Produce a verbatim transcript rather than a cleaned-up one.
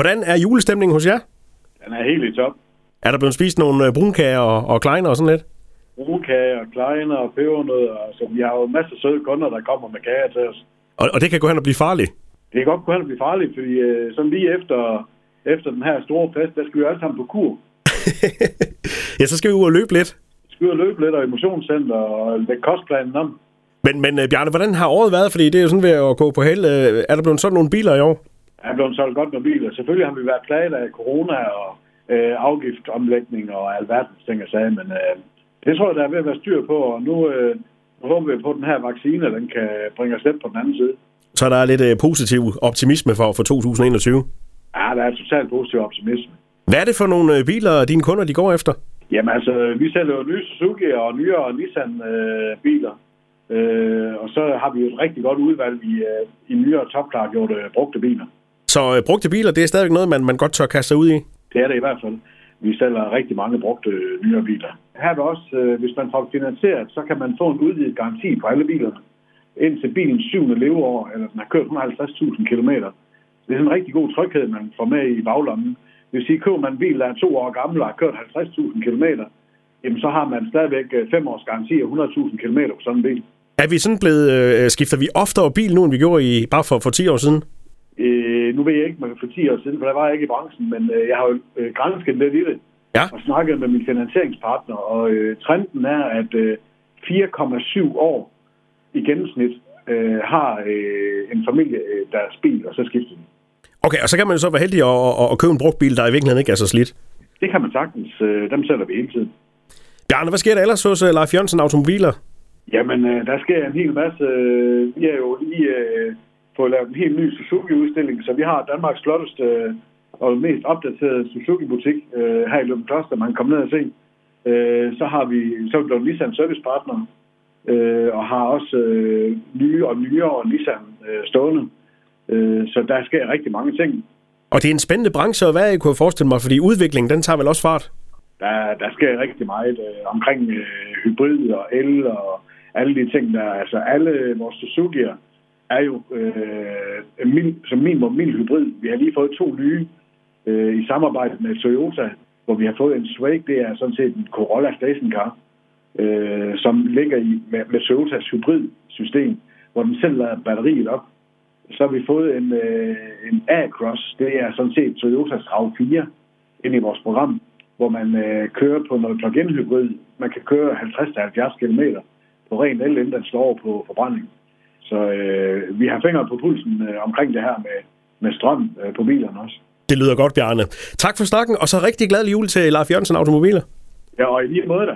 Hvordan er julestemningen hos jer? Den er helt i top. Er der blevet spist nogle brunkager og, og kleiner og sådan lidt? Brunkager og kleiner og pebernødder. Altså, vi har jo masser af søde kunder, der kommer med kager til os. Og, og det kan gå hen og blive farligt? Det kan godt gå hen og blive farligt, fordi øh, sådan lige efter, efter den her store fest, der skal vi alle sammen på kur. Ja, så skal vi ud og løbe lidt. Skal ud og løbe lidt og emotionscenter og lægge kostplanen om. Men, men Bjarne, hvordan har året været? Fordi det er jo sådan ved at gå på held. Er der blevet solgt nogle biler i år? Der er blevet solgt godt nogle biler. Selvfølgelig har vi været plaget af corona og øh, afgiftsomlægning og alverdens ting og sager, men øh, det tror jeg, der er ved at være styr på, og nu øh, håber vi på, at den her vaccine den kan bringe os lidt på den anden side. Så der er lidt øh, positiv optimisme for, for to tusind og enogtyve? Ja, der er totalt positiv optimisme. Hvad er det for nogle biler, dine kunder de går efter? Jamen altså, vi sælger jo nye Suzuki og nyere Nissan-biler. Øh, øh, og så har vi jo et rigtig godt udvalg i, øh, i nyere topklargjorte øh, brugte biler. Så øh, brugte biler, det er stadigvæk noget, man, man godt tør kaste sig ud i? Det er det i hvert fald. Vi sælger rigtig mange brugte øh, nyere biler. Her er det også, øh, hvis man får finansieret, så kan man få en udvidet garanti på alle bilerne. Indtil bilens syvende leveår, eller den har kørt et hundrede og halvtreds tusind kilometer. Det er sådan en rigtig god tryghed, man får med i baglommen. Det vil sige, at køber man en bil, der er to år gammel og har kørt halvtreds tusind kilometer, så har man stadigvæk fem års garanti af hundrede tusind kilometer på sådan en bil. Er vi sådan blevet, øh, skifter vi oftere bil nu, end vi gjorde i, bare for, for ti år siden? Øh, nu ved jeg ikke, man for ti år siden, for der var jeg ikke i branchen, men øh, jeg har jo øh, gransket lidt i det, ja, og snakket med min finansieringspartner, og øh, trenden er, at øh, fire komma syv år i gennemsnit øh, har øh, en familie øh, deres bil, og så skifter den. Okay, og så kan man jo så være heldig at, at, at købe en brugt bil, der i virkeligheden ikke er så slidt. Det kan man sagtens. Dem sælger vi hele tiden. Bjarne, hvad sker der ellers hos Leif Jørgensen Automobiler? Jamen, der sker en hel masse. Vi har jo lige uh, fået lavet en helt ny Suzuki-udstilling, så vi har Danmarks flotteste og mest opdaterede Suzuki-butik uh, her i Løbenkløster, man kan komme ned og se. Uh, så har vi så er vi blevet Nissan Servicepartner, uh, og har også uh, nye og nyere Nissan uh, stående. Så der sker rigtig mange ting. Og det er en spændende branche at være i, kunne jeg forestille mig, fordi udviklingen, den tager vel også fart? Der, der sker rigtig meget øh, omkring øh, hybrid og el og alle de ting, der altså alle vores Suzuki'er er jo øh, min, som minimum mild hybrid. Vi har lige fået to nye øh, i samarbejde med Toyota, hvor vi har fået en Swake, det er sådan set en Corolla stationcar, øh, som ligger i, med, med Toyotas hybridsystem, hvor den selv lader batteriet op. Så har vi fået en, øh, en A-Cross, det er sådan set Toyotas R A V fire, ind i vores program, hvor man øh, kører på noget plug-in hybrid. Man kan køre halvtreds til halvfjerds kilometer på ren el, inden den står over på forbrænding. Så øh, vi har fingre på pulsen øh, omkring det her med, med strøm øh, på bilerne også. Det lyder godt, Bjarne. Tak for snakken, og så rigtig glad jul til Leif Jørgensen Automobiler. Ja, og i lige måde da.